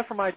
Ephraimites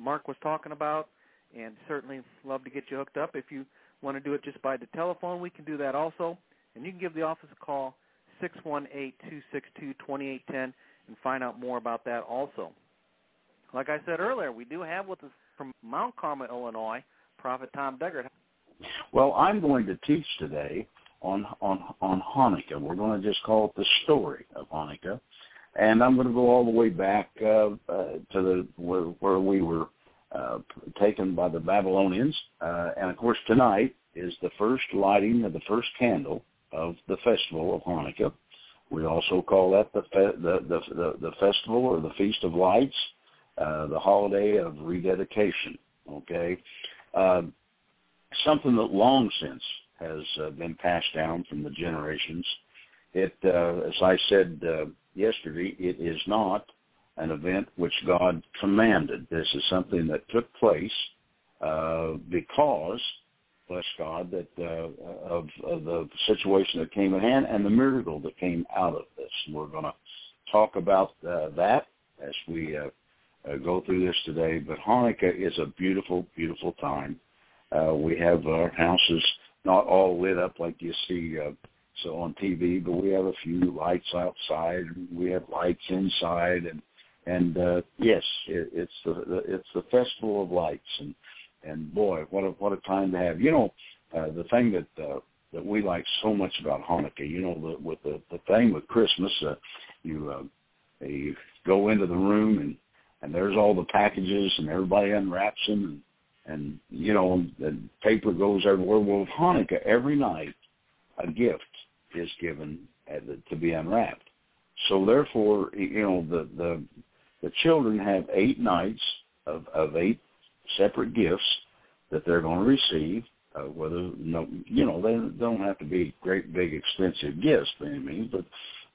Mark was talking about, and certainly love to get you hooked up. If you want to do it just by the telephone, we can do that also. And you can give the office a call, 618-262-2810, and find out more about that also. Like I said earlier, we do have with us from Mount Carmel, Illinois, Prophet Tom Deckard. Well, I'm going to teach today on Hanukkah. We're going to just call it the story of Hanukkah. And I'm going to go all the way back to where we were taken by the Babylonians. And, of course, tonight is the first lighting of the first candle of the Festival of Hanukkah. We also call that the Festival or the Feast of Lights, the holiday of rededication, okay? Something that long since has been passed down from the generations. It, as I said yesterday, it is not an event which God commanded. This is something that took place because, bless God, that of the situation that came at hand and the miracle that came out of this. And we're going to talk about that as we go through this today. But Hanukkah is a beautiful, beautiful time. We have our houses not all lit up like you see so on TV, but we have a few lights outside, and we have lights inside, and yes, it's the Festival of Lights, and boy, what a time to have. You know, the thing that we like so much about Hanukkah, you know, the thing with Christmas, you go into the room and there's all the packages and everybody unwraps them, and you know, the paper goes everywhere. Well, with Hanukkah, every night a gift is given to be unwrapped. So therefore, you know, the children have 8 nights of 8 separate gifts that they're going to receive. They don't have to be great big expensive gifts by any means,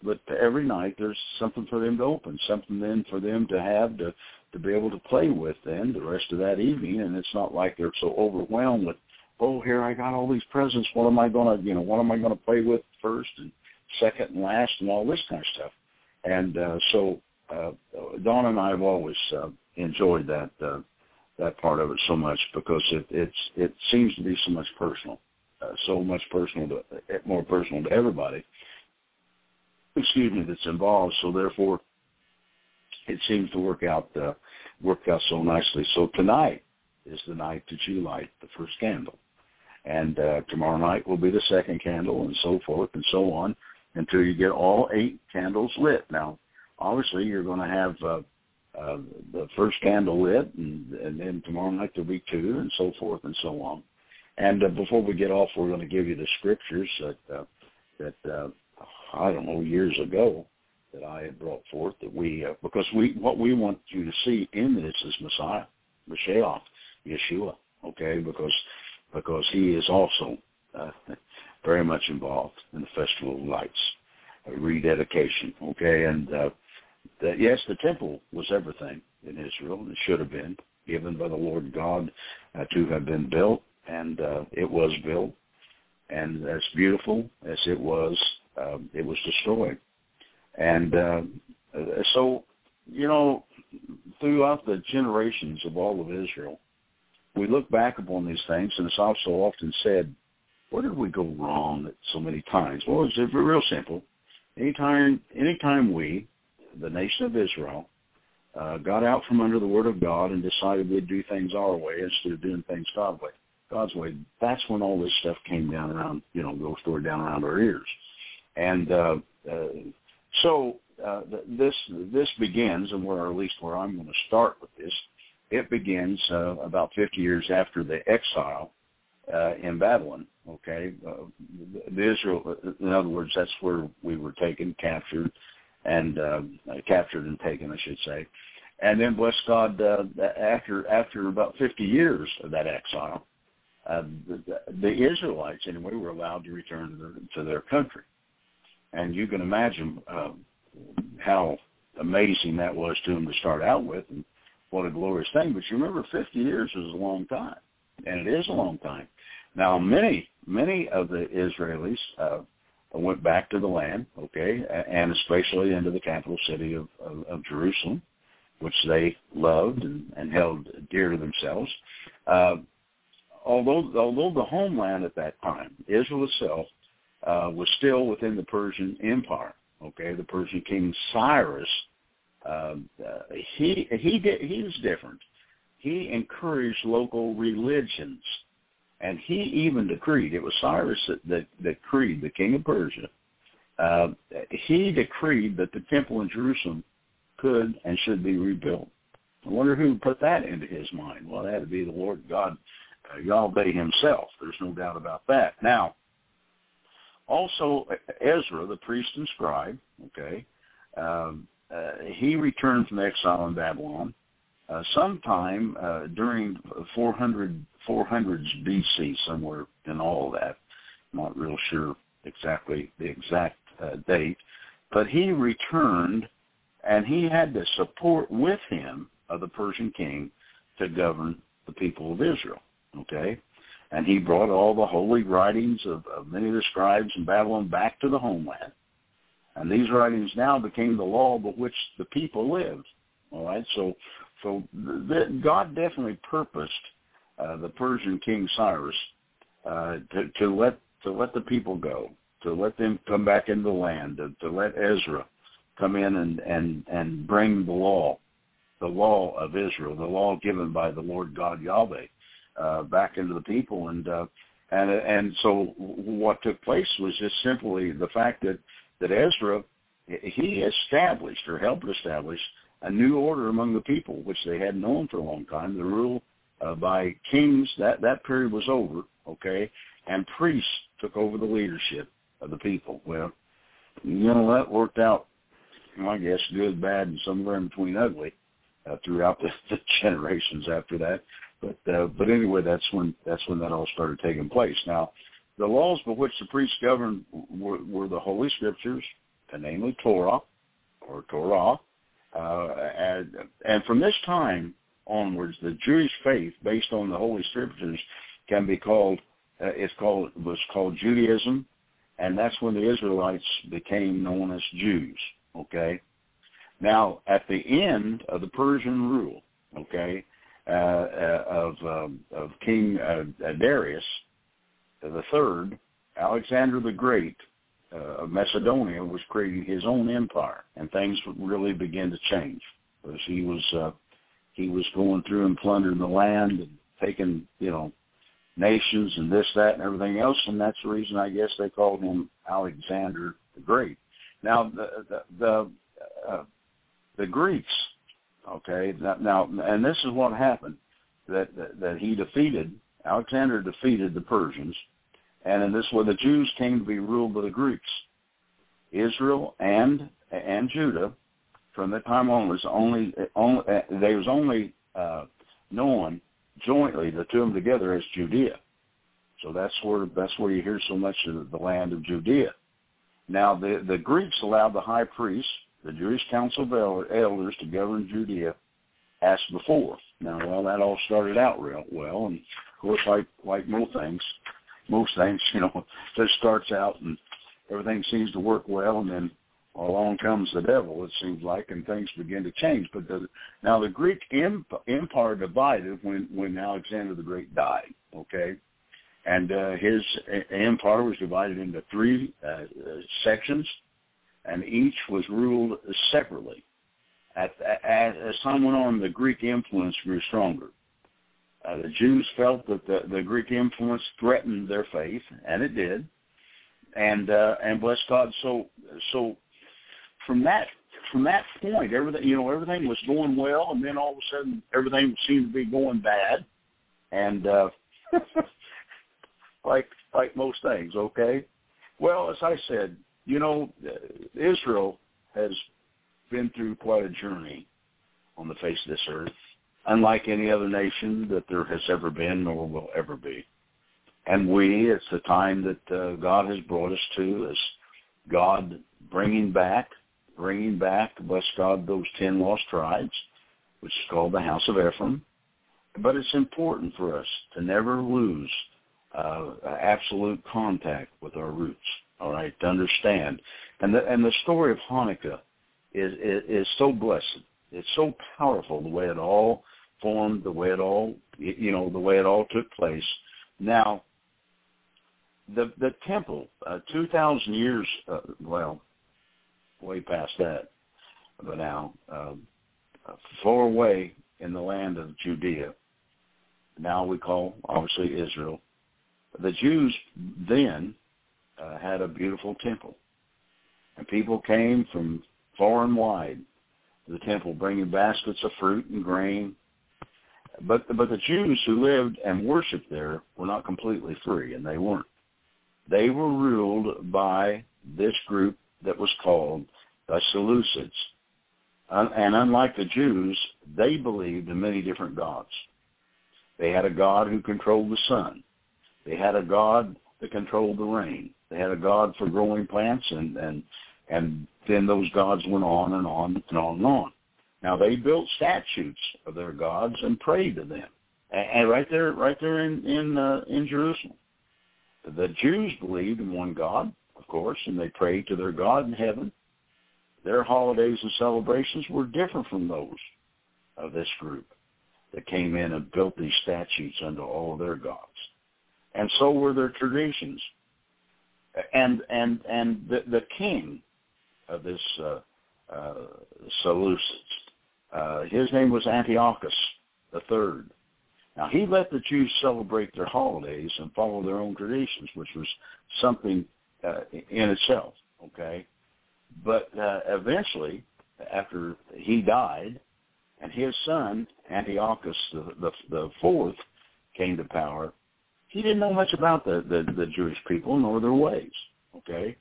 but every night there's something for them to open, something then for them to have to be able to play with then the rest of that evening, and it's not like they're so overwhelmed with, oh, here I got all these presents. What am I going to play with first and second and last and all this kind of stuff? And so Dawn and I have always enjoyed that part of it so much because it seems to be so much personal, more personal to everybody. Excuse me, that's involved. So therefore, it seems to work out so nicely. So tonight is the night that you light the first candle. And tomorrow night will be the second candle, and so forth and so on, until you get all 8 candles lit. Now, obviously, you're going to have the first candle lit, and then tomorrow night there'll be 2, and so forth and so on. And before we get off, we're going to give you the scriptures that I don't know, years ago that I had brought forth, that what we want you to see in this is Messiah, Meshach, Yeshua, okay, because he is also very much involved in the Festival of Lights, rededication, okay, and yes, the temple was everything in Israel, and it should have been given by the Lord God to have been built, and it was built, and as beautiful as it was destroyed, and so, you know, throughout the generations of all of Israel, we look back upon these things, and it's also often said, where did we go wrong at so many times? Well, it's real simple. Anytime we, the nation of Israel, got out from under the Word of God and decided we'd do things our way instead of doing things God's way, that's when all this stuff came down around, you know, ghost story down around our ears. And this begins, and where, or at least where I'm going to start with this, it begins about 50 years after the exile in Babylon, okay? In other words, that's where we were taken, captured and taken, I should say. And then, bless God, after about 50 years of that exile, the Israelites, anyway, were allowed to return to their country. And you can imagine how amazing that was to them to start out with, and what a glorious thing. But you remember, 50 years is a long time, and it is a long time. Now, many of the Israelis went back to the land, okay, and especially into the capital city of Jerusalem, which they loved and held dear to themselves. Although the homeland at that time, Israel itself, was still within the Persian Empire. Okay, the Persian king Cyrus, he was different. He encouraged local religions, and he even decreed. It was Cyrus that decreed, the king of Persia. He decreed that the temple in Jerusalem could and should be rebuilt. I wonder who put that into his mind. Well, that had to be the Lord God, Yahweh Himself. There's no doubt about that. Now, also, Ezra, the priest and scribe, okay, he returned from exile in Babylon sometime during 400s B.C., somewhere in all of that. not real sure exactly the exact date, but he returned, and he had the support with him of the Persian king to govern the people of Israel, okay? And he brought all the holy writings of many of the scribes in Babylon back to the homeland. And these writings now became the law by which the people lived, all right? So God definitely purposed the Persian king Cyrus to let the people go, to let them come back into the land, to let Ezra come in and bring the law of Israel, the law given by the Lord God Yahweh, back into the people. And so what took place was just simply the fact that Ezra, he established or helped establish a new order among the people, which they hadn't known for a long time. The rule by kings, that period was over, okay, and priests took over the leadership of the people. Well, you know, that worked out, I guess, good, bad, and somewhere in between ugly throughout the generations after that. But anyway, that's when that all started taking place. Now, the laws by which the priests governed were the Holy Scriptures, and namely Torah. And from this time onwards, the Jewish faith based on the Holy Scriptures can be called, was called Judaism, and that's when the Israelites became known as Jews, okay? Now, at the end of the Persian rule, okay, of King Darius the Third, Alexander the Great of Macedonia was creating his own empire, and things really began to change, because he was going through and plundering the land and taking, you know, nations and this, that, and everything else, and that's the reason, I guess, they called him Alexander the Great. Now, the Greeks, okay, now, and this is what happened, that he defeated, Alexander defeated the Persians, and in this way the Jews came to be ruled by the Greeks. Israel and Judah, from that time on, was only known jointly, the two of them together, as Judea. So that's where you hear so much of the land of Judea. Now the Greeks allowed the high priests, the Jewish council of elders, to govern Judea as before. Now, well, that all started out real well, and of course, like most things, you know, it starts out and everything seems to work well, and then along comes the devil, it seems like, and things begin to change. But now the Greek empire divided when Alexander the Great died, okay? And his empire was divided into three sections, and each was ruled separately. As time went on, the Greek influence grew stronger. The Jews felt that the Greek influence threatened their faith, and it did. And bless God, so from that point, everything was going well, and then all of a sudden everything seemed to be going bad, and like most things, okay. Well, as I said, you know, Israel has been through quite a journey on the face of this earth, unlike any other nation that there has ever been or will ever be. And it's the time that God has brought us to, is God bringing back, bless God, those 10 lost tribes, which is called the House of Ephraim. But it's important for us to never lose absolute contact with our roots, all right, to understand. And the story of Hanukkah is so blessed. It's so powerful, the way it all formed, the way it all took place. Now, the temple, 2,000 years, way past that, but now, far away in the land of Judea, now we call, obviously, Israel. The Jews then had a beautiful temple, and people came from far and wide to the temple, bringing baskets of fruit and grain. But the Jews who lived and worshipped there were not completely free, and they weren't. They were ruled by this group that was called the Seleucids. And unlike the Jews, they believed in many different gods. They had a god who controlled the sun. They had a god that controlled the rain. They had a god for growing plants, and then those gods went on and on and on and on. Now they built statues of their gods and prayed to them, and right there in Jerusalem. The Jews believed in one God, of course, and they prayed to their God in heaven. Their holidays and celebrations were different from those of this group that came in and built these statues unto all their gods. And so were their traditions. And the king of this Seleucids, his name was Antiochus III. Now, he let the Jews celebrate their holidays and follow their own traditions, which was something in itself, okay? But eventually, after he died, and his son, Antiochus the Fourth, came to power, he didn't know much about the Jewish people nor their ways, okay?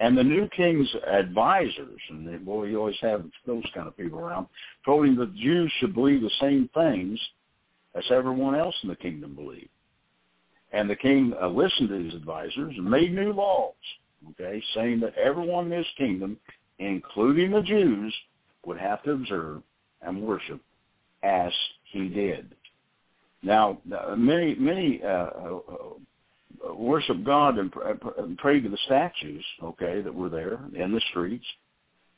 And the new king's advisors, and they, boy, you always have those kind of people around, told him the Jews should believe the same things as everyone else in the kingdom believed. And the king listened to his advisors and made new laws, okay, saying that everyone in his kingdom, including the Jews, would have to observe and worship as he did. Now, many worship God and pray to the statues, okay, that were there in the streets.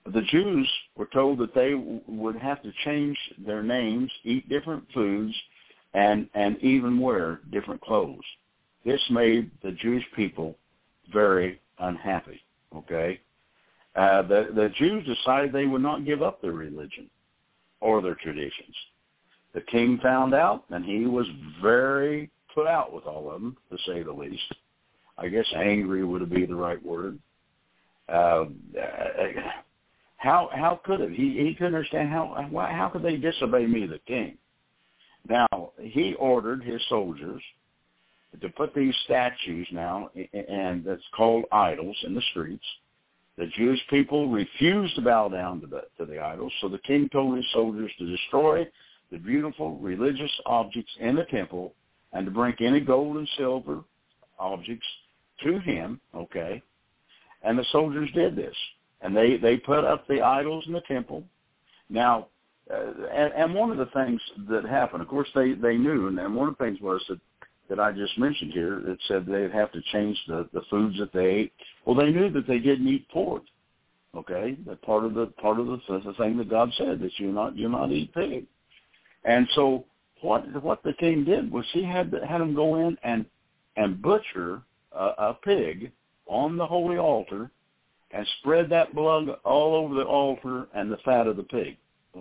The Jews were told that they would have to change their names, eat different foods, and even wear different clothes. This made the Jewish people very unhappy, okay? The Jews decided they would not give up their religion or their traditions. The king found out, and he was very put out with all of them, to say the least. I guess angry would be the right word. How could it? He couldn't understand how could they disobey me, the king? Now, he ordered his soldiers to put these statues now, and that's called idols, in the streets. The Jewish people refused to bow down to the idols, so the king told his soldiers to destroy the beautiful religious objects in the temple and to bring any gold and silver objects to him, okay? And the soldiers did this, and they put up the idols in the temple. Now, and one of the things that happened, of course, they knew, and one of the things was that I just mentioned here, it said they'd have to change the foods that they ate. Well, they knew that they didn't eat pork, okay? That part of the thing that God said, that you not eat pig. And so what the king did was he had them go in and butcher a pig on the holy altar and spread that blood all over the altar and the fat of the pig.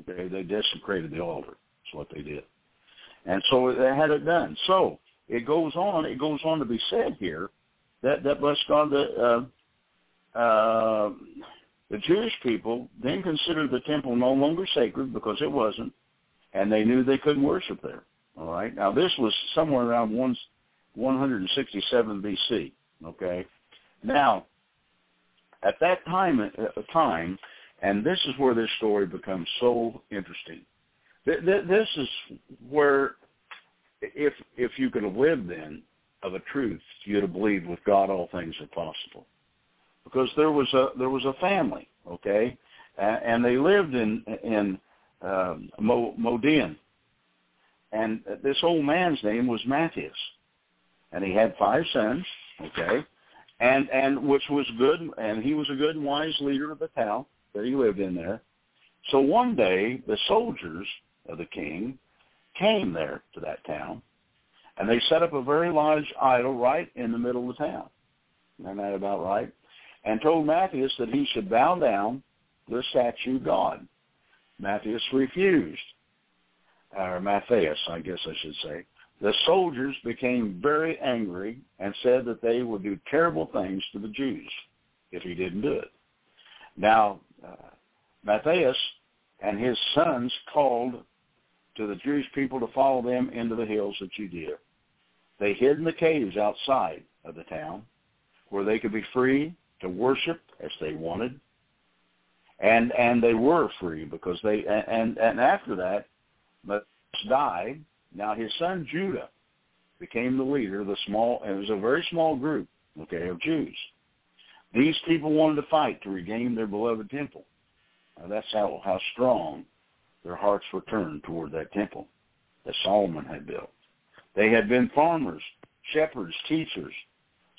Okay, they desecrated the altar. That's what they did. And so they had it done. So it goes on. It goes on to be said here that bless God, the Jewish people then considered the temple no longer sacred, because it wasn't, and they knew they couldn't worship there. All right. Now this was somewhere around 167 B.C. Okay. Now, at that time, and this is where this story becomes so interesting. This is where, if you could have lived then of a truth, you'd have believed with God all things are possible, because there was a family, okay, and they lived in Modin, and this old man's name was Matthias, and he had 5 sons, okay. And which was good, and he was a good and wise leader of the town that he lived in there. So one day, the soldiers of the king came there to that town, and they set up a very large idol right in the middle of the town. Isn't that about right? And told Matthias that he should bow down to the statue god. Matthias refused, or Matthias, I guess I should say. The soldiers became very angry and said that they would do terrible things to the Jews if he didn't do it. Now, Matthias and his sons called to the Jewish people to follow them into the hills of Judea. They hid in the caves outside of the town, where they could be free to worship as they wanted, and they were free, because and after that, Matthias died. Now his son Judah became the leader of the small, and it was a very small group okay, of Jews. These people wanted to fight to regain their beloved temple. Now, that's how strong their hearts were turned toward that temple that Solomon had built. They had been farmers, shepherds, teachers.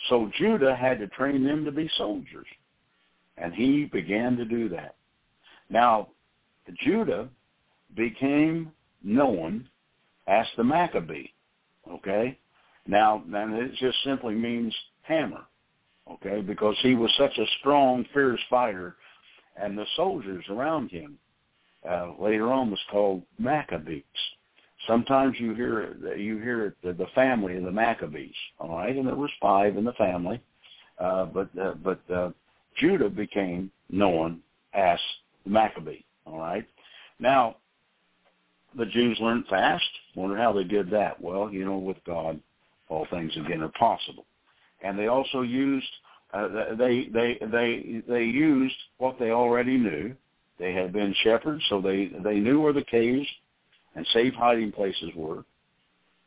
So Judah had to train them to be soldiers, and he began to do that. Now, Judah became known as the Maccabee, okay? Now, and it just simply means hammer, okay, because he was such a strong, fierce fighter, and the soldiers around him later on was called Maccabees. Sometimes you hear the family of the Maccabees, all right, and there was 5 in the family, but Judah became known as the Maccabee, all right. Now, the Jews learned fast. Wonder how they did that. Well, you know, with God, all things again are possible. And they also used they used what they already knew. They had been shepherds, so they knew where the caves and safe hiding places were.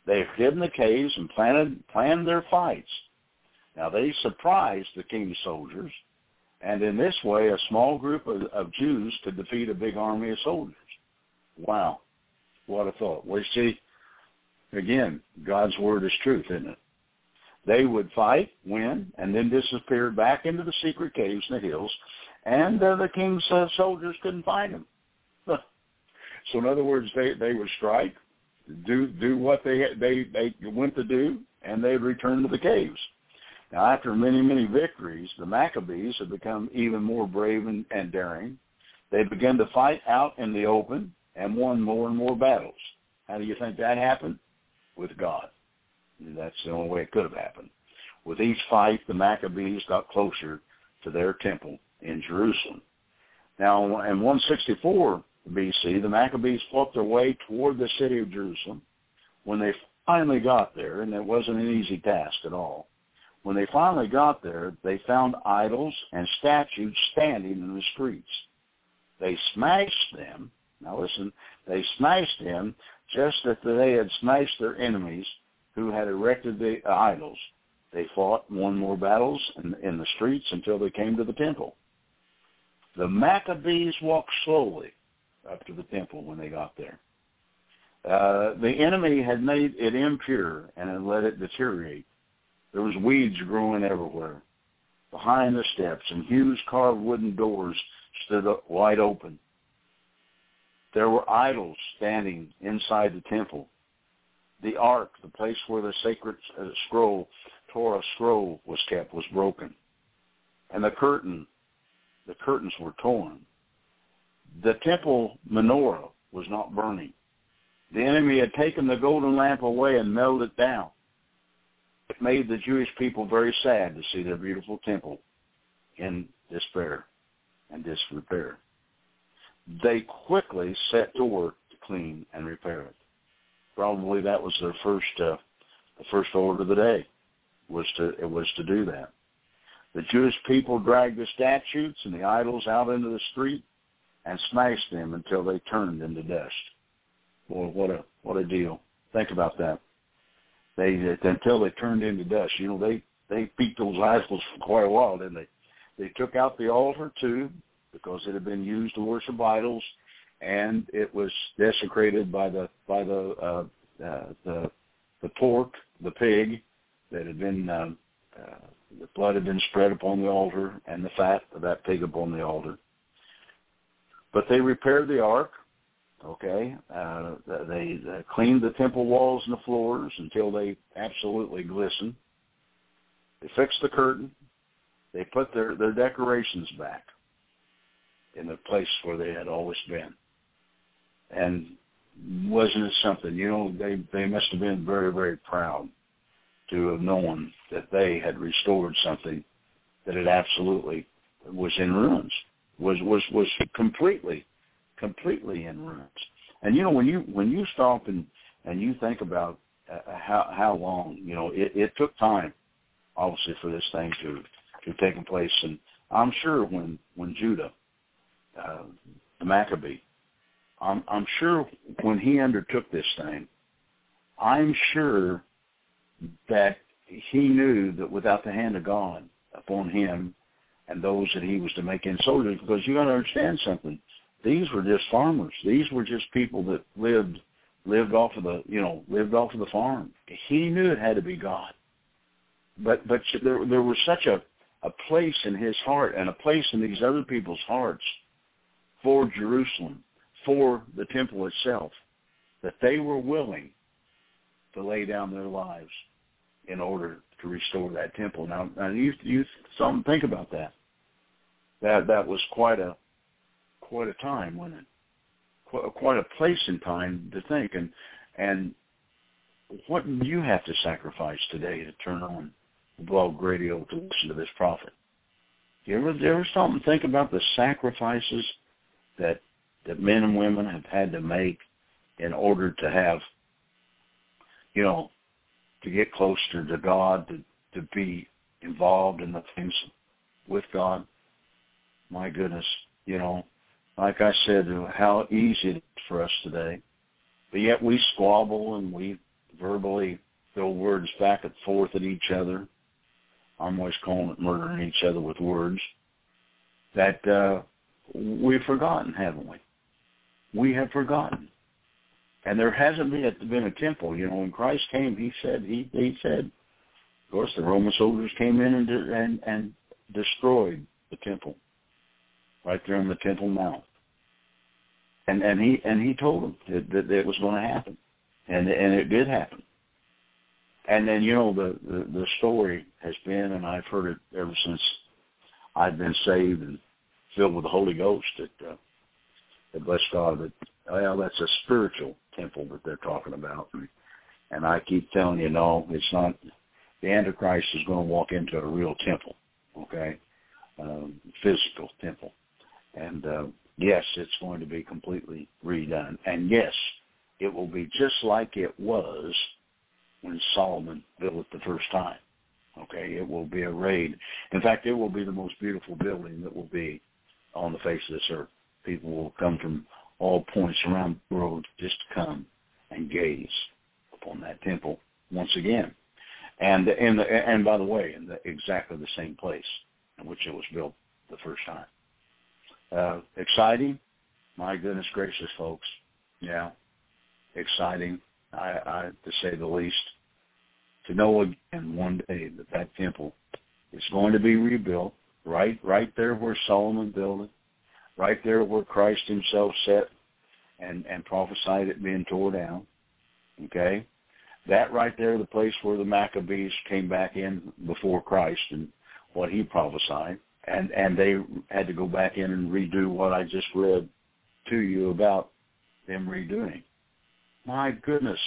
They hid in the caves and planned their fights. Now, they surprised the king's soldiers, and in this way, a small group of Jews could defeat a big army of soldiers. Wow, what a thought. Well, you see, again, God's word is truth, isn't it? They would fight, win, and then disappear back into the secret caves in the hills, and the king's soldiers couldn't find them. So in other words, they would strike, do what they went to do, and they'd return to the caves. Now, after many, many victories, the Maccabees had become even more brave and daring. They began to fight out in the open and won more and more battles. How do you think that happened? With God. That's the only way it could have happened. With each fight, the Maccabees got closer to their temple in Jerusalem. Now, in 164 B.C., the Maccabees fought their way toward the city of Jerusalem. When they finally got there, and it wasn't an easy task at all, when they finally got there, they found idols and statues standing in the streets. They smashed them. Now listen, they smashed them just as they had smashed their enemies who had erected the idols. They fought and won more battles in the streets until they came to the temple. The Maccabees walked slowly up to the temple when they got there. The enemy had made it impure and had let it deteriorate. There was weeds growing everywhere. Behind the steps and huge carved wooden doors stood up wide open. There were idols standing inside the temple. The ark, the place where the sacred Torah scroll was kept, was broken. And the curtains were torn. The temple menorah was not burning. The enemy had taken the golden lamp away and melted it down. It made the Jewish people very sad to see their beautiful temple in despair and disrepair. They quickly set to work to clean and repair it. Probably that was their first order of the day was to do that. The Jewish people dragged the statues and the idols out into the street and smashed them until they turned into dust. Boy, what a deal! Think about that. Until they turned into dust. You know, they beat those idols for quite a while, didn't they? They took out the altar too, because it had been used to worship idols, and it was desecrated by the pork, the pig, that had been the blood had been spread upon the altar, and the fat of that pig upon the altar. But they repaired the ark, okay? They cleaned the temple walls and the floors until they absolutely glistened. They fixed the curtain. They put their decorations back in the place where they had always been. And wasn't it something? You know, they must have been very, very proud to have known that they had restored something that it absolutely was in ruins. Was completely in ruins. And you know, when you stop and you think about how long, you know, it took time, obviously, for this thing to take place. And I'm sure when Judah, the Maccabee, I'm sure when he undertook this thing, I'm sure that he knew that without the hand of God upon him and those that he was to make in soldiers, because you got to understand something. These were just farmers. These were just people that lived off of the, you know, lived off of the farm. He knew it had to be God. But there was such a place in his heart and a place in these other people's hearts for Jerusalem, for the temple itself, that they were willing to lay down their lives in order to restore that temple. Now you think about that. That was quite a time, wasn't it? Quite a place in time to think. And what do you have to sacrifice today to turn on the blog radio to listen to this prophet? You ever stop and think about the sacrifices that men and women have had to make in order to have, you know, to get closer to God, to be involved in the things with God? My goodness, you know, like I said, how easy it is for us today. But yet we squabble and we verbally throw words back and forth at each other. I'm always calling it murdering each other with words. That we've forgotten, haven't we? We have forgotten. And there hasn't been a temple. You know, when Christ came, he said, of course, the Roman soldiers came in and destroyed the temple right there on the Temple Mount. And he told them that it was going to happen. And it did happen. And then, you know, the story has been, and I've heard it ever since I've been saved and filled with the Holy Ghost, that bless God, that, well, that's a spiritual temple that they're talking about. And I keep telling you, no, it's not. The Antichrist is going to walk into a real temple, okay, physical temple. And, yes, it's going to be completely redone. And, yes, it will be just like it was when Solomon built it the first time, okay? It will be arrayed. In fact, it will be the most beautiful building that will be on the face of this earth. People will come from all points around the world just to come and gaze upon that temple once again. And by the way, in exactly the same place in which it was built the first time. Exciting? My goodness gracious, folks. Yeah, exciting, I to say the least, to know again one day that temple is going to be rebuilt right there where Solomon built it, right there where Christ himself sat and prophesied it being torn down, okay? That right there, the place where the Maccabees came back in before Christ and what he prophesied, and they had to go back in and redo what I just read to you about them redoing. My goodness.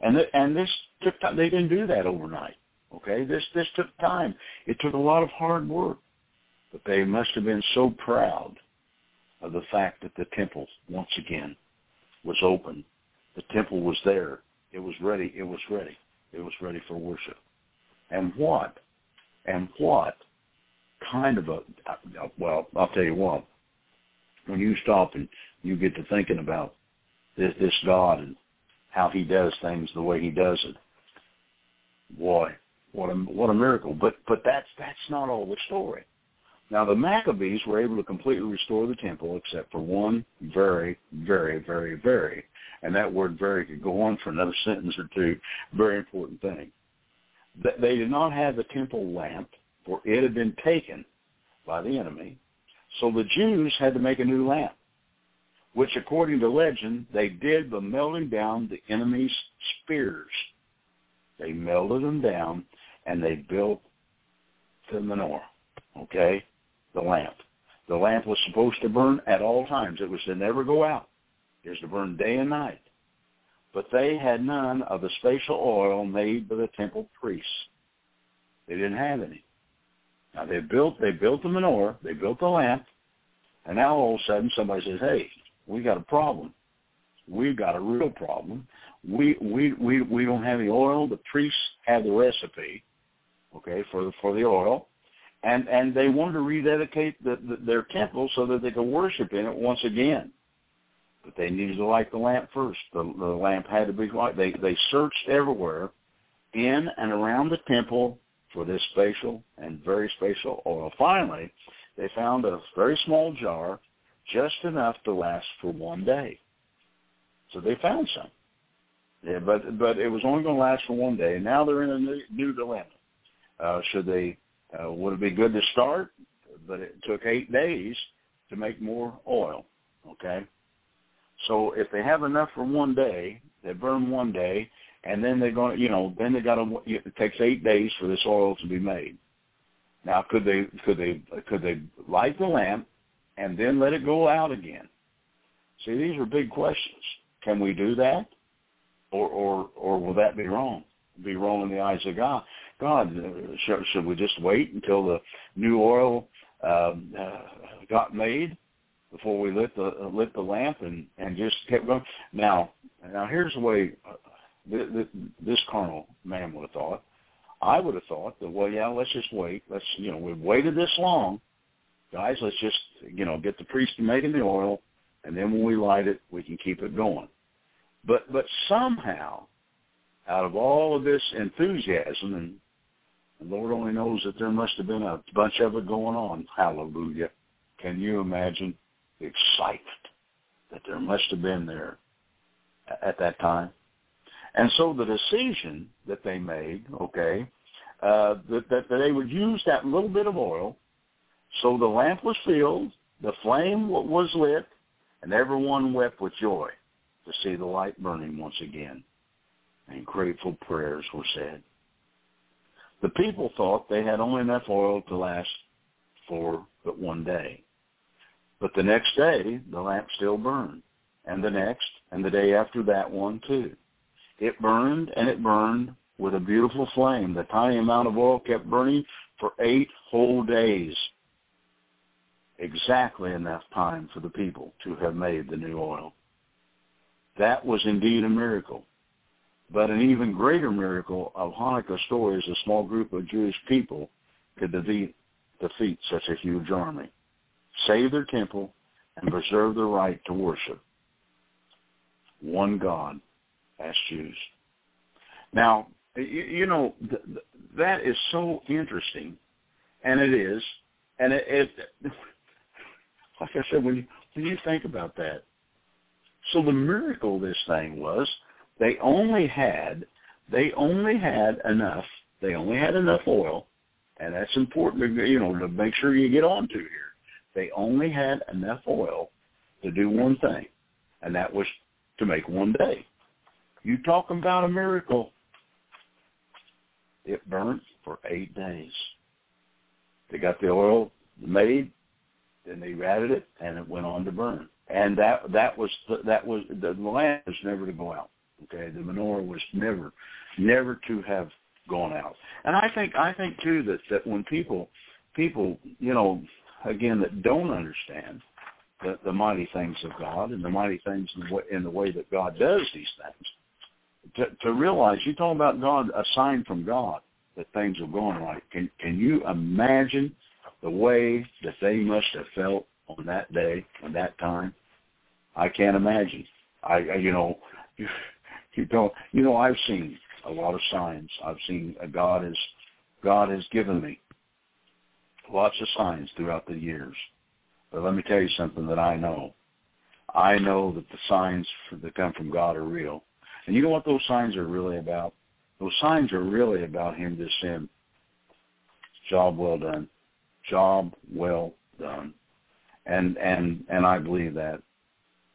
And this took time. They didn't do that overnight, okay? This took time. It took a lot of hard work, but they must have been so proud of the fact that the temple, once again, was open. The temple was there. It was ready. It was ready for worship. And what kind of well, I'll tell you what, when you stop and you get to thinking about this God and how he does things the way he does it, boy, what a miracle. But that's not all the story. Now, the Maccabees were able to completely restore the temple except for one very, very, very, very, and that word very could go on for another sentence or two, very important thing. They did not have the temple lamp, for it had been taken by the enemy, so the Jews had to make a new lamp, which, according to legend, they did by melting down the enemy's spears. They melted them down, and they built the menorah, okay? The lamp. The lamp was supposed to burn at all times. It was to never go out. It was to burn day and night. But they had none of the special oil made by the temple priests. They didn't have any. Now, they built the menorah. They built the lamp. And now all of a sudden somebody says, hey, we got a problem. We've got a real problem. We don't have any oil. The priests have the recipe, okay, for the oil. And they wanted to rededicate their temple so that they could worship in it once again. But they needed to light the lamp first. The lamp had to be light. They searched everywhere, in and around the temple for this special and very special oil. Finally, they found a very small jar, just enough to last for 1 day. So they found some. Yeah, but it was only going to last for 1 day. Now they're in a new dilemma. Would it be good to start? But it took 8 days to make more oil, okay? So if they have enough for 1 day, they burn 1 day, and then they're going to, then they got to, it takes 8 days for this oil to be made. Now, could they light the lamp and then let it go out again? See, these are big questions. Can we do that? Or will that be wrong? Be wrong in the eyes of God. Should we just wait until the new oil got made before we lit the lamp and just kept going? Now here's the way this carnal man would have thought. I would have thought that, well, yeah, let's just wait. Let's we've waited this long, guys. Let's just get the priest making the oil, and then when we light it, we can keep it going. But somehow, out of all of this enthusiasm, and Lord only knows that there must have been a bunch of it going on, hallelujah, can you imagine the excitement that there must have been there at that time? And so the decision that they made, that they would use that little bit of oil, so the lamp was filled, the flame was lit, and everyone wept with joy to see the light burning once again, and grateful prayers were said. The people thought they had only enough oil to last for but 1 day. But the next day, the lamp still burned, and the next, and the day after that one, too. It burned, and it burned with a beautiful flame. The tiny amount of oil kept burning for 8 whole days, exactly enough time for the people to have made the new oil. That was indeed a miracle. But an even greater miracle of Hanukkah story is a small group of Jewish people could defeat such a huge army, save their temple, and preserve their right to worship one God as Jews. Now, that is so interesting, and it is. And it like I said, when you think about that, so the miracle of this thing was they only had enough oil, and that's important to make sure you get onto here. They only had enough oil to do one thing, and that was to make 1 day. You talking about a miracle. It burnt for 8 days. They got the oil made, then they added it, and it went on to burn. And that was the lamp was never to go out. Okay, the menorah was never to have gone out. And I think too that when people again that don't understand the mighty things of God and the mighty things in the way that God does these things, to realize you talk about God, a sign from God that things are going right. Can you imagine the way that they must have felt on that day, on that time? I can't imagine. I've seen a lot of signs. I've seen God has given me lots of signs throughout the years. But let me tell you something that I know. I know that the signs that come from God are real. And you know what those signs are really about? Those signs are really about him to send, job well done, job well done. And I believe that.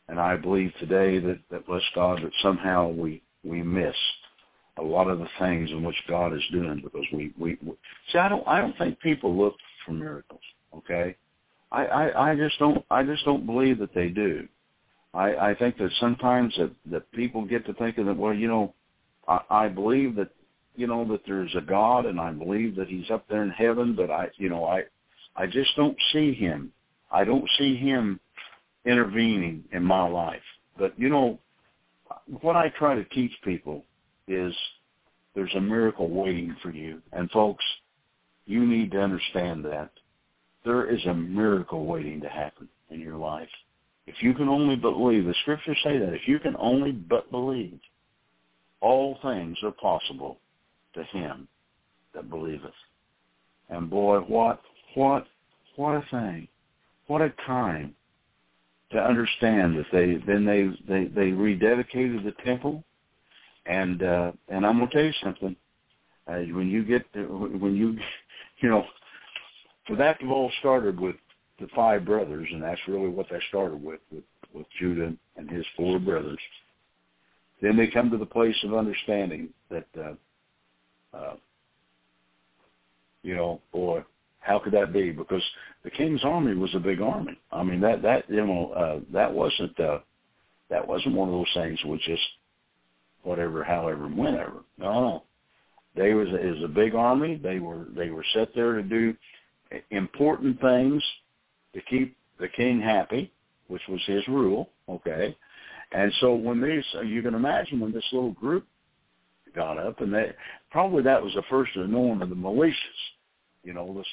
And I believe today that bless God, that somehow we miss a lot of the things in which God is doing because we see. I don't think people look for miracles. Okay, I just don't believe that they do. I think that sometimes that people get to thinking that I believe that that there's a God and I believe that He's up there in heaven, but I just don't see Him. I don't see Him intervening in my life. But, what I try to teach people is there's a miracle waiting for you. And, folks, you need to understand that there is a miracle waiting to happen in your life. If you can only but believe, the Scriptures say that, if you can only but believe, all things are possible to him that believeth. And boy, what a thing. What a time to understand that they rededicated the temple. And I'm going to tell you something. Well, that all started with the five brothers, and that's really what that started with Judah and his four brothers. Then they come to the place of understanding that, boy, how could that be? Because the king's army was a big army. I mean, that wasn't one of those things which just whatever, however, and whenever. No. It was a big army. They were set there to do important things to keep the king happy, which was his rule. Okay, and so you can imagine when this little group got up, and that was the first known of the militias. You know, the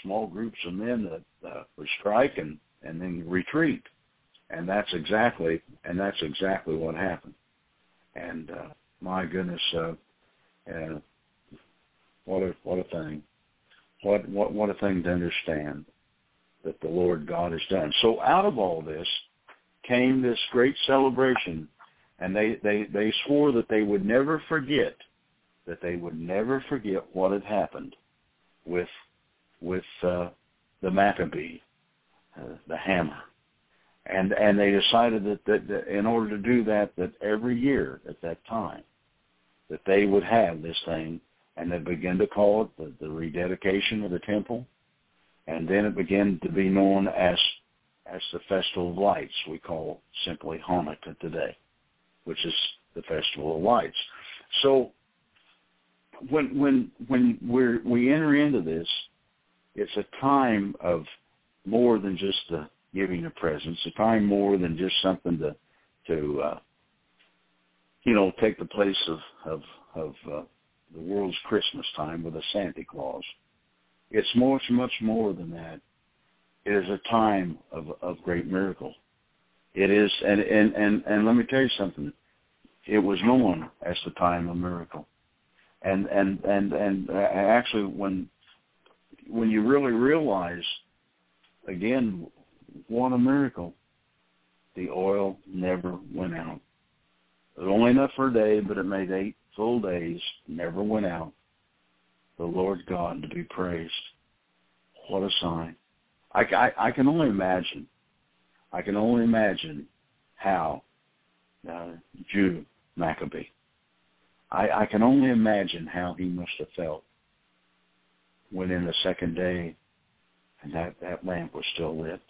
small groups of men that would strike and then retreat, and that's exactly what happened. And my goodness. And what a thing. What a thing to understand that the Lord God has done. So out of all this came this great celebration, and they swore that they would never forget, what had happened with the Maccabees, the hammer. And they decided that in order to do that every year at that time, that they would have this thing, and they began to call it the rededication of the temple, and then it began to be known as the Festival of Lights. We call simply Hanukkah today, which is the Festival of Lights. So when we enter into this, it's a time of more than just the giving of presents, a time more than just something to take the place of the world's Christmas time with a Santa Claus. It's much more than that. It is a time of great miracle. It is, and let me tell you something. It was known as the time of miracle, and actually when you really realize, again, what a miracle. The oil never went out. It was only enough for a day, but it made 8 full days, never went out. The Lord God to be praised. What a sign. I can only imagine. I can only imagine how Judah Maccabee. I can only imagine how he must have felt when in the second day and that lamp was still lit.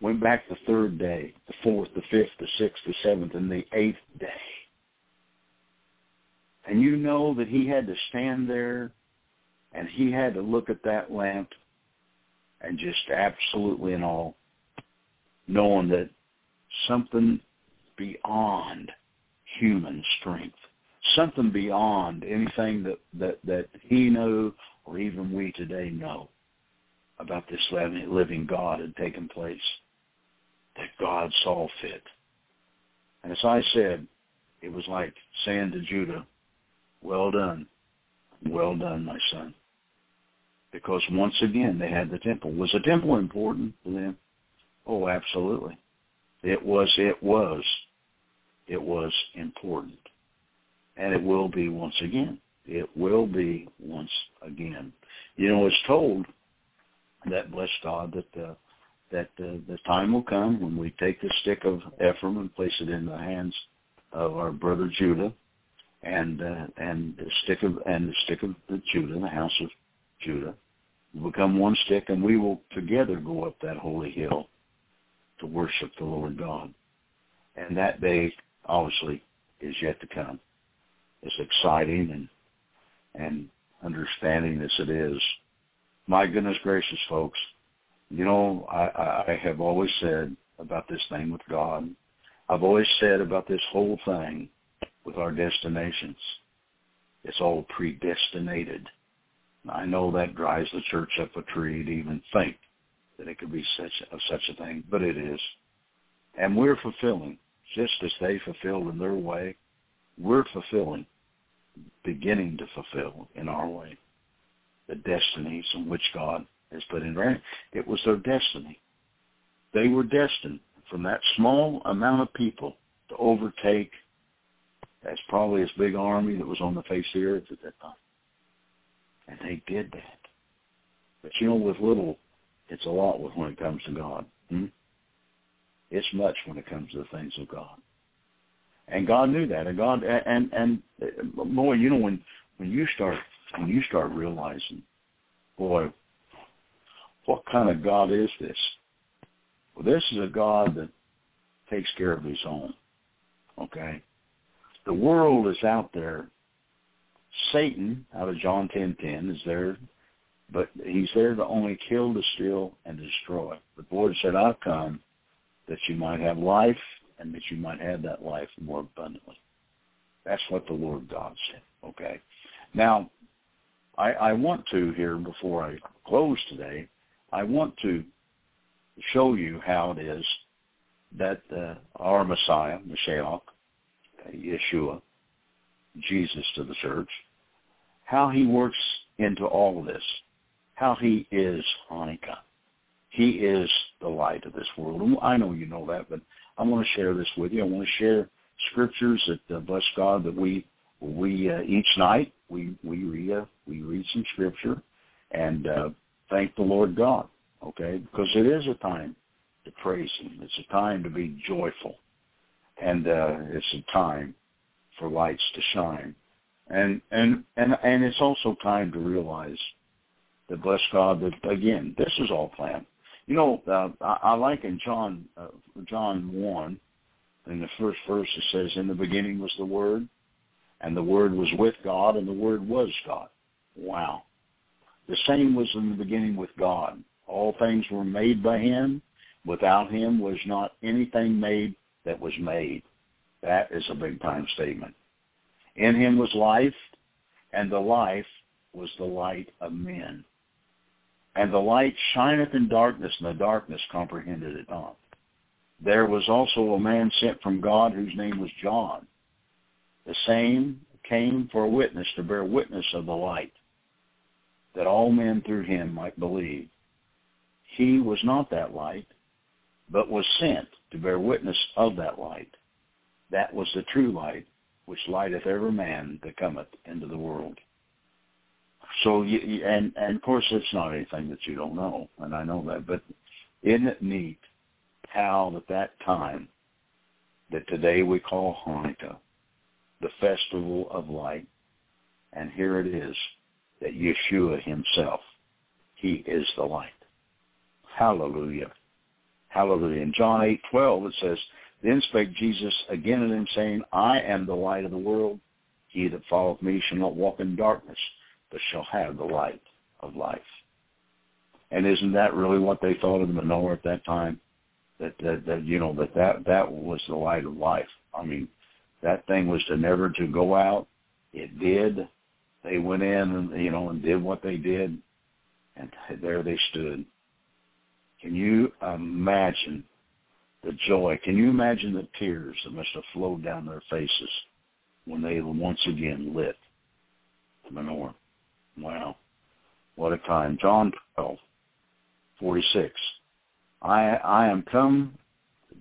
Went back the third day, the fourth, the fifth, the sixth, the seventh, and the eighth day. And you know that he had to stand there and he had to look at that lamp and just absolutely in awe, knowing that something beyond human strength, something beyond anything that he knew or even we today know about this living God had taken place, that God saw fit. And as I said, it was like saying to Judah, well done, my son. Because once again, they had the temple. Was the temple important to them? Oh, absolutely. It was important. And it will be once again. You know, it's told that bless God that the time will come when we take the stick of Ephraim and place it in the hands of our brother Judah, and the stick of Judah, the house of Judah, will become one stick, and we will together go up that holy hill to worship the Lord God. And that day obviously is yet to come. It's exciting and understanding as it is. My goodness gracious, folks, you know, I have always said about this thing with God. I've always said about this whole thing with our destinations. It's all predestinated. I know that drives the church up a tree to even think that it could be such a thing, but it is. And we're fulfilling, just as they fulfilled in their way, we're fulfilling beginning to fulfill in our way the destinies in which God has put in there. It was their destiny. They were destined from that small amount of people to overtake that's probably as big army that was on the face of the earth at that time. And they did that. But you know, with little, it's a lot when it comes to God. It's much when it comes to the things of God. And God knew that. And God, and boy, you know, when you start realizing, boy, what kind of God is this? Well, this is a God that takes care of his own. Okay? The world is out there. Satan, out of John 10:10, is there, but he's there to only kill, to steal, and destroy. The Lord said, I've come that you might have life and that you might have that life more abundantly. That's what the Lord God said, okay? Now, I want to here, before I close today, I want to show you how it is that our Messiah, Meshach, Yeshua, Jesus to the church, how he works into all of this, how he is Hanukkah. He is the light of this world. And I know you know that, but I want to share this with you. I want to share scriptures that, bless God, that we each night we read some scripture and thank the Lord God, okay? Because it is a time to praise him. It's a time to be joyful. And it's a time for lights to shine. And it's also time to realize that, bless God, that, again, this is all planned. You know, I like in John 1, in the first verse it says, in the beginning was the Word, and the Word was with God, and the Word was God. Wow. The same was in the beginning with God. All things were made by him. Without him was not anything made that was made. That is a big-time statement. In him was life, and the life was the light of men. And the light shineth in darkness, and the darkness comprehended it not. There was also a man sent from God whose name was John. The same came for a witness, to bear witness of the light, that all men through him might believe. He was not that light, but was sent to bear witness of that light. That was the true light, which lighteth every man that cometh into the world. So, and of course, it's not anything that you don't know, and I know that, but isn't it neat how at that time that today we call Hanukkah, the Festival of Light, and here it is, that Yeshua himself, he is the light. Hallelujah. Hallelujah. In John 8:12, it says, then spake Jesus again unto him, saying, I am the light of the world. He that followeth me shall not walk in darkness, but shall have the light of life. And isn't that really what they thought of the menorah at that time? That was the light of life. I mean, that thing was to never to go out. It did. They went in and, you know, and did what they did, and there they stood. Can you imagine the joy? Can you imagine the tears that must have flowed down their faces when they once again lit the menorah? Wow. What a time. John 12:46. I am come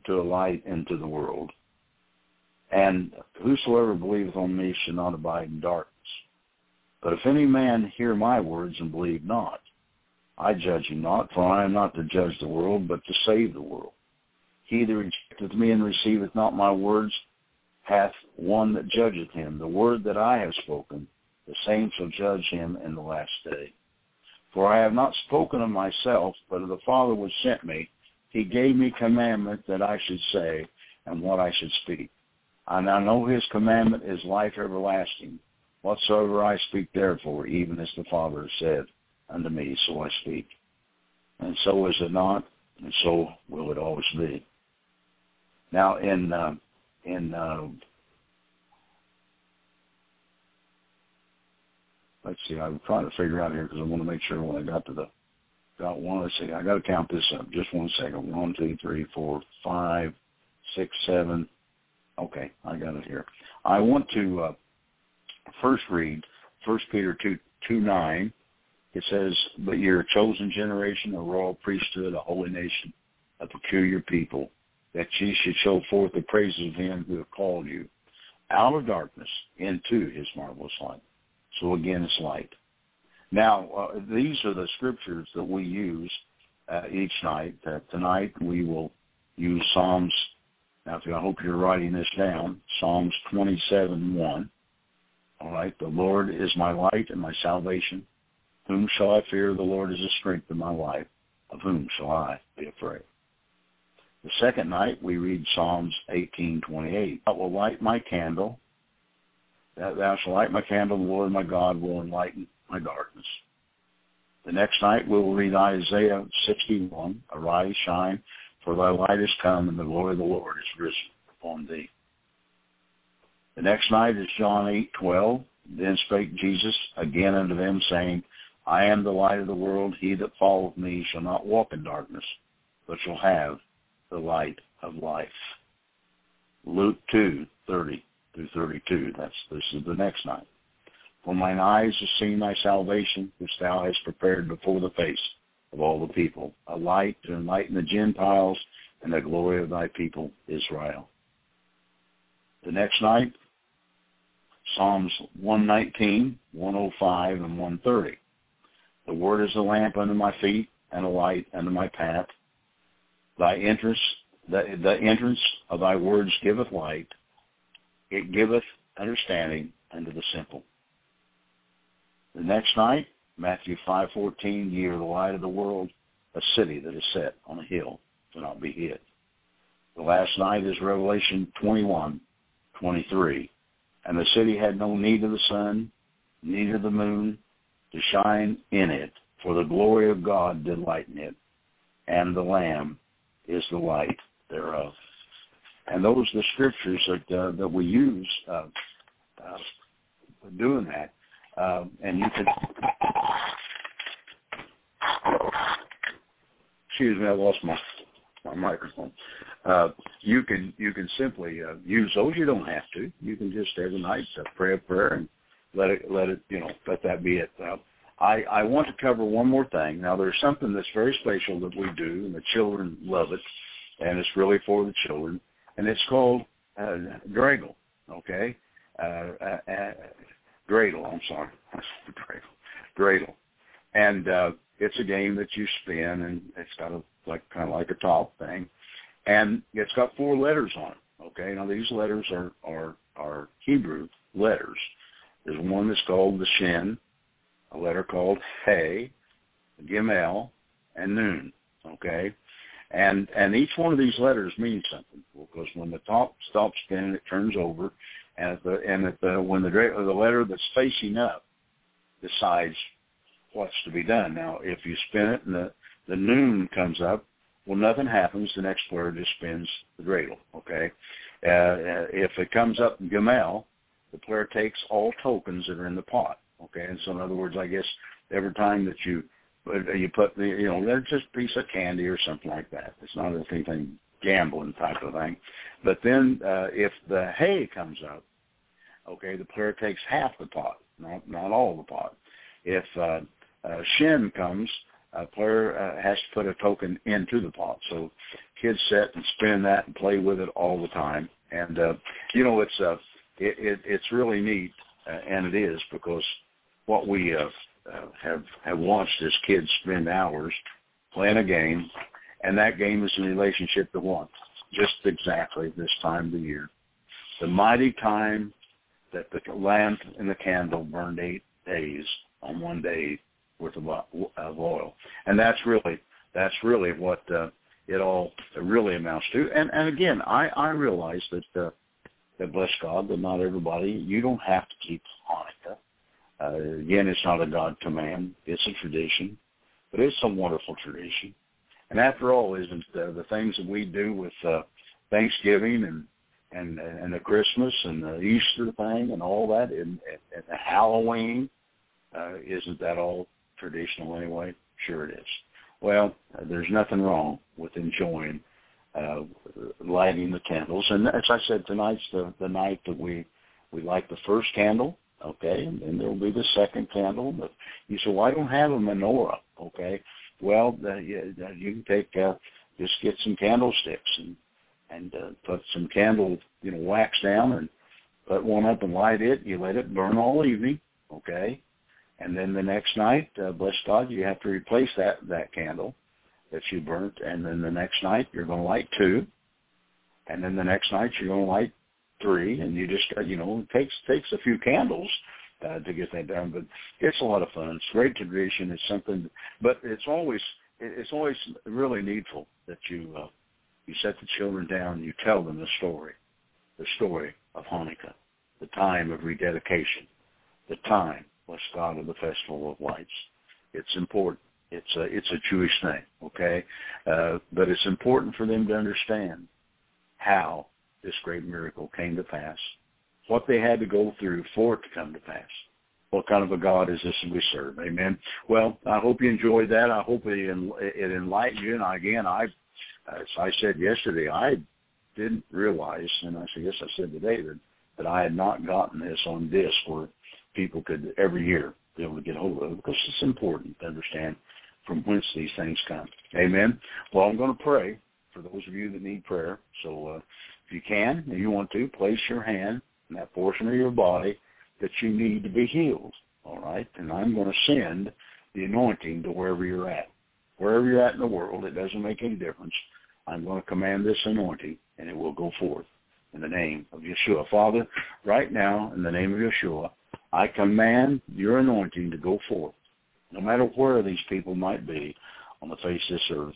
to a light into the world, and whosoever believeth on me shall not abide in darkness. But if any man hear my words and believe not, I judge him not, for I am not to judge the world, but to save the world. He that rejecteth me and receiveth not my words hath one that judgeth him. The word that I have spoken, the same shall judge him in the last day. For I have not spoken of myself, but of the Father which sent me. He gave me commandment that I should say and what I should speak. And I know his commandment is life everlasting. Whatsoever I speak therefore, even as the Father has said unto me, so I speak. And so is it not, and so will it always be. Now, in let's see, I'm trying to figure out here because I want to make sure when I got one. Let's see, I got to count this up. Just one second. 1, 2, 3, 4, 5, 6, 7. Okay, I got it here. I want to first read, 1 Peter 2:9, it says, "But you're a chosen generation, a royal priesthood, a holy nation, a peculiar people, that ye should show forth the praises of him who hath called you out of darkness into his marvelous light." So again, it's light. Now, these are the scriptures that we use each night. Tonight we will use Psalms. Now, I hope you're writing this down. Psalms 27:1. All right, "The Lord is my light and my salvation. Whom shall I fear? The Lord is the strength of my life. Of whom shall I be afraid?" The second night we read Psalms 18:28. "I will light my candle. Thou shalt light my candle. The Lord my God will enlighten my darkness." The next night we will read Isaiah 61. "Arise, shine, for thy light is come, and the glory of the Lord is risen upon thee." The next night is John 8:12. "Then spake Jesus again unto them, saying, I am the light of the world. He that followeth me shall not walk in darkness, but shall have the light of life." Luke 2:30-32. This is the next night. "For mine eyes have seen thy salvation, which thou hast prepared before the face of all the people, a light to enlighten the Gentiles, and the glory of thy people Israel." The next night, Psalms 119, 105, and 130. "The word is a lamp unto my feet, and a light unto my path. The entrance of thy words giveth light. It giveth understanding unto the simple." The next night, Matthew 5:14, "Ye are the light of the world, a city that is set on a hill cannot be hid." The last night is Revelation 21:23. "And the city had no need of the sun, neither of the moon, to shine in it, for the glory of God did lighten it, and the Lamb is the light thereof." And those are the scriptures that we use for doing that. And you could, excuse me, I lost my microphone. You can simply use those. You don't have to. You can just every night pray a prayer and let that be it. I want to cover one more thing. Now, there's something that's very special that we do, and the children love it, and it's really for the children, and it's called dreidel. Okay, dreidel. I'm sorry, dreidel, and it's a game that you spin, and it's got a kind of like a top thing, and it's got 4 letters on it. Okay, now these letters are Hebrew letters. There's one that's called the shin, a letter called hey, gimel, and noon. Okay, and each one of these letters means something, because when the top stops spinning, it turns over, and when the letter that's facing up decides what's to be done. Now, if you spin it and the noon comes up, well, nothing happens. The next player just spins the dreidel. Okay, if it comes up gimel, the player takes all tokens that are in the pot. Okay, and so in other words, I guess every time that you put the, that's just a piece of candy or something like that. It's not anything gambling type of thing. But then if the hay comes up, okay, the player takes half the pot, not all the pot. If shin comes, a player has to put a token into the pot. So kids sit and spin that and play with it all the time, and it's really neat. And it is, because what we have watched is kids spend hours playing a game, and that game is in relationship to one, just exactly this time of the year. The mighty time that the lamp and the candle burned 8 days on one day worth of oil. And that's really what it all really amounts to. And again, I realize that... That bless God, but not everybody. You don't have to keep Hanukkah. Again, it's not a God command. It's a tradition, but it's a wonderful tradition. And after all, isn't the things that we do with Thanksgiving and the Christmas and the Easter thing and all that, and the Halloween, isn't that all traditional anyway? Sure it is. Well, there's nothing wrong with enjoying lighting the candles. And as I said, tonight's the night that we light the first candle. okay? And then there will be the second candle. But you say, well, I don't have a menorah, okay? Well, you can just get some candlesticks and put some candle, wax down and put one up and light it. You let it burn all evening, okay? And then the next night, bless God, you have to replace that candle that you burnt. And then the next night, you're going to light two. And then the next night, you're going to light three. And you just, it takes a few candles to get that done. But it's a lot of fun. It's a great tradition. It's something, but it's always really needful that you set the children down and you tell them the story of Hanukkah, the time of rededication, the time, bless God, of the Festival of Lights. It's important. It's a Jewish thing, okay? But it's important for them to understand how this great miracle came to pass, what they had to go through for it to come to pass. What kind of a God is this that we serve? Amen. Well, I hope you enjoyed that. I hope it enlightened you. And again, as I said yesterday, I didn't realize, and I guess I said today, that I had not gotten this on disc where people could every year be able to get hold of it, because it's important to understand from whence these things come. Amen. Well, I'm going to pray for those of you that need prayer. So if you can, and you want to, place your hand in that portion of your body that you need to be healed, all right? And I'm going to send the anointing to wherever you're at. Wherever you're at in the world, it doesn't make any difference. I'm going to command this anointing, and it will go forth in the name of Yeshua. Father, right now, in the name of Yeshua, I command your anointing to go forth, no matter where these people might be on the face of this earth.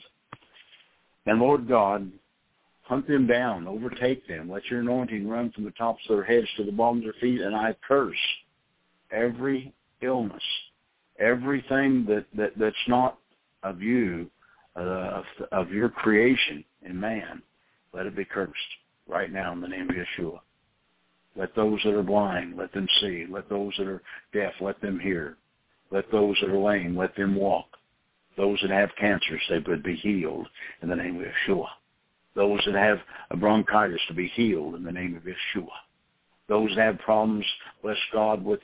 And Lord God, hunt them down, overtake them. Let your anointing run from the tops of their heads to the bottoms of their feet, and I curse every illness, everything that's not of you, of your creation in man. Let it be cursed right now in the name of Yeshua. Let those that are blind, let them see. Let those that are deaf, let them hear. Let those that are lame, let them walk. Those that have cancers, they would be healed in the name of Yeshua. Those that have a bronchitis, to be healed in the name of Yeshua. Those that have problems, bless God, with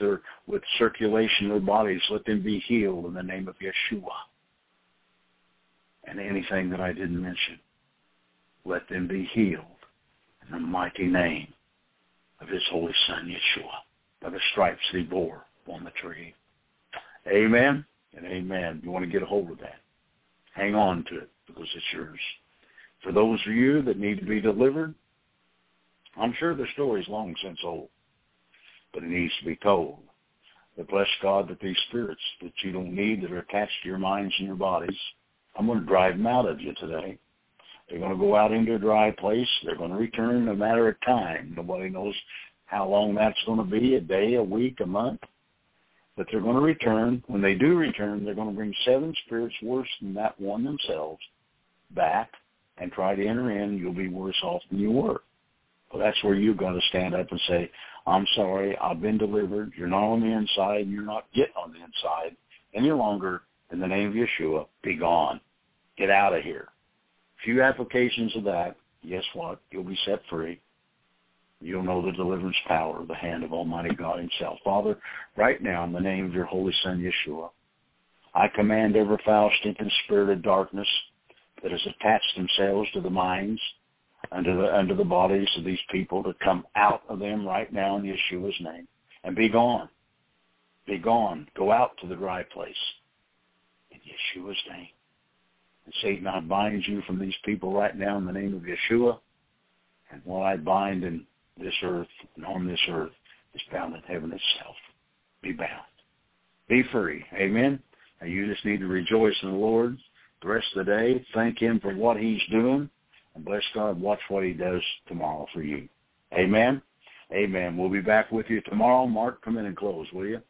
circulation in their bodies, let them be healed in the name of Yeshua. And anything that I didn't mention, let them be healed in the mighty name of his holy son, Yeshua, by the stripes he bore on the tree. Amen and amen. You want to get a hold of that. Hang on to it, because it's yours. For those of you that need to be delivered, I'm sure the story's long since old, but it needs to be told. But bless God that these spirits that you don't need, that are attached to your minds and your bodies, I'm going to drive them out of you today. They're going to go out into a dry place. They're going to return in a matter of time. Nobody knows how long that's going to be, a day, a week, a month. But they're going to return. When they do return, they're going to bring seven spirits worse than that one themselves back, and try to enter in, you'll be worse off than you were. Well, that's where you've got to stand up and say, I'm sorry, I've been delivered. You're not on the inside. You're not getting on the inside any longer. In the name of Yeshua, be gone. Get out of here. Few applications of that, guess what? You'll be set free. You'll know the deliverance power of the hand of Almighty God himself. Father, right now, in the name of your holy son, Yeshua, I command every foul, stinking spirit of darkness that has attached themselves to the minds, under the bodies of these people, to come out of them right now in Yeshua's name, and be gone. Be gone. Go out to the dry place in Yeshua's name. And Satan, I bind you from these people right now in the name of Yeshua, and what I bind in this earth and on this earth is bound in heaven itself. Be bound. Be free. Amen. Now you just need to rejoice in the Lord the rest of the day. Thank him for what he's doing. And bless God, watch what he does tomorrow for you. Amen? Amen. We'll be back with you tomorrow. Mark, come in and close, will you?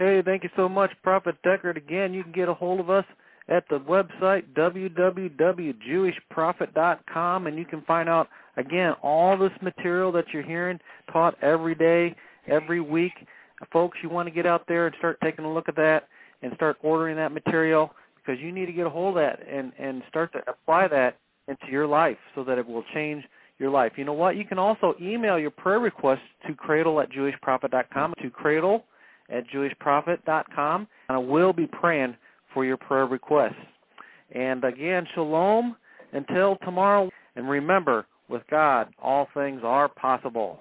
Hey, thank you so much, Prophet Deckard. Again, you can get a hold of us at the website, www.JewishProphet.com, and you can find out, again, all this material that you're hearing taught every day, every week. Folks, you want to get out there and start taking a look at that and start ordering that material, because you need to get a hold of that and start to apply that into your life so that it will change your life. You know what? You can also email your prayer requests to cradle@JewishProphet.com, to cradle@JewishProphet.com, and I will be praying for your prayer requests. And again, shalom until tomorrow. And remember, with God, all things are possible.